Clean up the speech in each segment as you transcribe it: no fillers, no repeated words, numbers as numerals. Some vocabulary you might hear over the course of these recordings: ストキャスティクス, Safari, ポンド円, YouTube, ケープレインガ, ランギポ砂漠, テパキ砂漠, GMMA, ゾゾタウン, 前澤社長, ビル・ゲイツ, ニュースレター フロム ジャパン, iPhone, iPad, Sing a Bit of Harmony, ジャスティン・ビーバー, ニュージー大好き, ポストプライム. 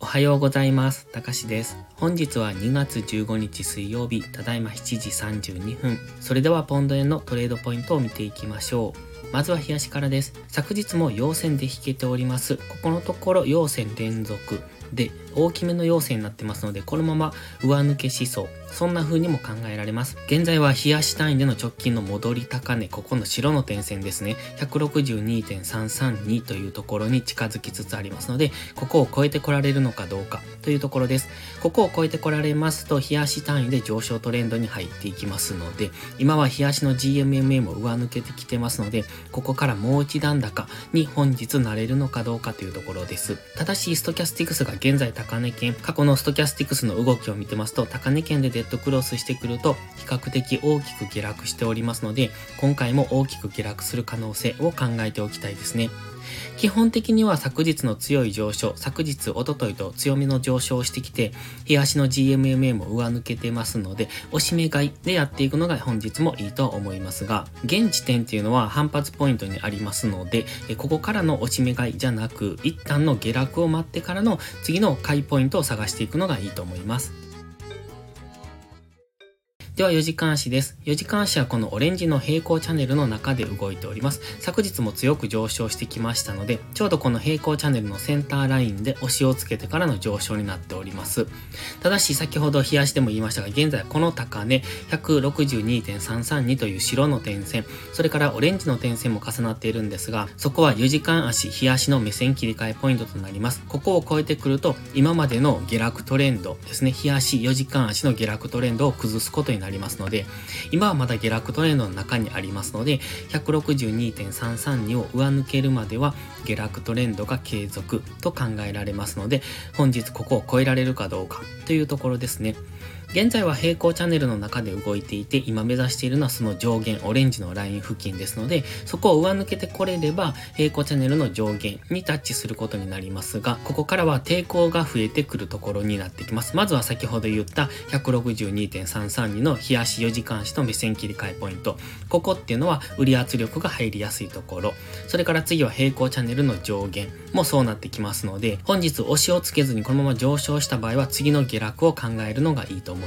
おはようございます。たかしです。本日は2月15日水曜日、ただいま7時32分。それではポンド円のトレードポイントを見ていきましょう。まずは冷やしからです。昨日も陽線で引けております。ここのところ陽線連続で大きめの陽線になってますので、このまま上抜けしそう、そんな風にも考えられます。現在は冷やし単位での直近の戻り高値、ここの白の点線ですね、 162.332 というところに近づきつつありますので、ここを超えてこられるのかどうかというところです。ここを超えてこられますと冷やし単位で上昇トレンドに入っていきますので、今は冷やしの GMMA も上抜けてきてますので、ここからもう一段高に本日なれるのかどうかというところです。ただしストキャスティクスが現在高値圏、過去のストキャスティクスの動きを見てますと、高値圏でデッドクロスしてくると比較的大きく下落しておりますので、今回も大きく下落する可能性を考えておきたいですね。基本的には昨日の強い上昇、昨日おとといと強めの上昇をしてきて、日足の GMMA も上抜けてますので、押し目買いでやっていくのが本日もいいと思いますが、現時点っていうのは反発ポイントにありますので、ここからの押し目買いじゃなく、一旦の下落を待ってからの次の買いポイントを探していくのがいいと思います。では4時間足です。4時間足はこのオレンジの平行チャンネルの中で動いております。昨日も強く上昇してきましたので、ちょうどこの平行チャンネルのセンターラインで押しをつけてからの上昇になっております。ただし先ほど冷やしでも言いましたが、現在この高値 162.332 という白の点線、それからオレンジの点線も重なっているんですが、そこは4時間足、冷やしの目線切り替えポイントとなります。ここを超えてくると、今までの下落トレンドですね、冷やし4時間足の下落トレンドを崩すことになります。ありますので、今はまだ下落トレンドの中にありますので、 162.332 を上抜けるまでは下落トレンドが継続と考えられますので、本日ここを超えられるかどうかというところですね。現在は平行チャンネルの中で動いていて、今目指しているのはその上限、オレンジのライン付近ですので、そこを上抜けてこれれば平行チャンネルの上限にタッチすることになりますが、ここからは抵抗が増えてくるところになってきます。まずは先ほど言った 162.332 の日足4時間足の目線切り替えポイント、ここっていうのは売り圧力が入りやすいところ、それから次は平行チャンネルの上限もそうなってきますので、本日押しをつけずにこのまま上昇した場合は次の下落を考えるのがいいと思います。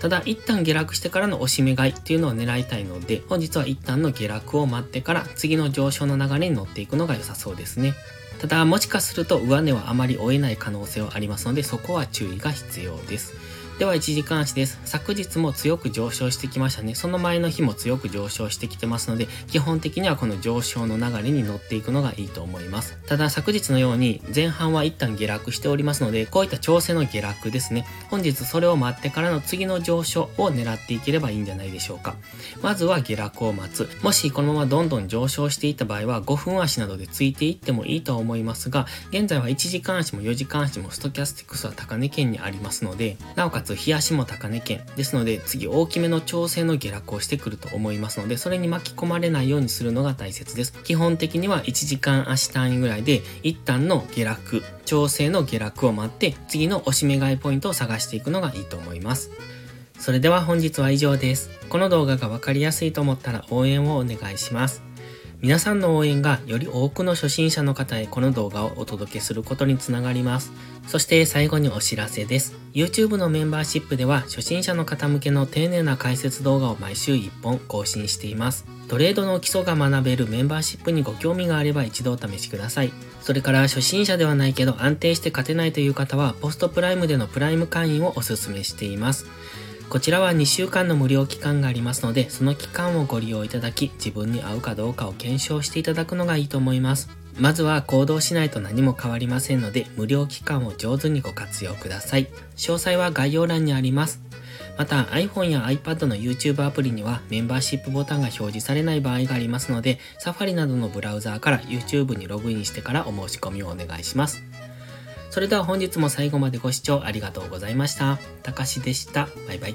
ただ一旦下落してからの押し目買いっていうのを狙いたいので、本日は一旦の下落を待ってから次の上昇の流れに乗っていくのが良さそうですね。ただもしかすると上値はあまり追えない可能性はありますので、そこは注意が必要です。では1時間足です。昨日も強く上昇してきましたね。その前の日も強く上昇してきてますので、基本的にはこの上昇の流れに乗っていくのがいいと思います。ただ昨日のように前半は一旦下落しておりますので、こういった調整の下落ですね。本日それを待ってからの次の上昇を狙っていければいいんじゃないでしょうか。まずは下落を待つ。もしこのままどんどん上昇していった場合は5分足などでついていってもいいとは思いますが、現在は1時間足も4時間足もストキャスティクスは高値圏にありますので、なおかつ日足も高値圏ですので、次大きめの調整の下落をしてくると思いますので、それに巻き込まれないようにするのが大切です。基本的には1時間足単位ぐらいで一旦の下落、調整の下落を待って次の押し目買いポイントを探していくのがいいと思います。それでは本日は以上です。この動画が分かりやすいと思ったら応援をお願いします。皆さんの応援がより多くの初心者の方へこの動画をお届けすることにつながります。そして最後にお知らせです。YouTube のメンバーシップでは初心者の方向けの丁寧な解説動画を毎週1本更新しています。トレードの基礎が学べるメンバーシップにご興味があれば一度お試しください。それから初心者ではないけど安定して勝てないという方はポストプライムでのプライム会員をおすすめしています。こちらは2週間の無料期間がありますので、その期間をご利用いただき、自分に合うかどうかを検証していただくのがいいと思います。まずは行動しないと何も変わりませんので、無料期間を上手にご活用ください。詳細は概要欄にあります。また iPhone や iPad の YouTube アプリにはメンバーシップボタンが表示されない場合がありますので、Safari などのブラウザーから YouTube にログインしてからお申し込みをお願いします。それでは本日も最後までご視聴ありがとうございました。たかしでした。バイバイ。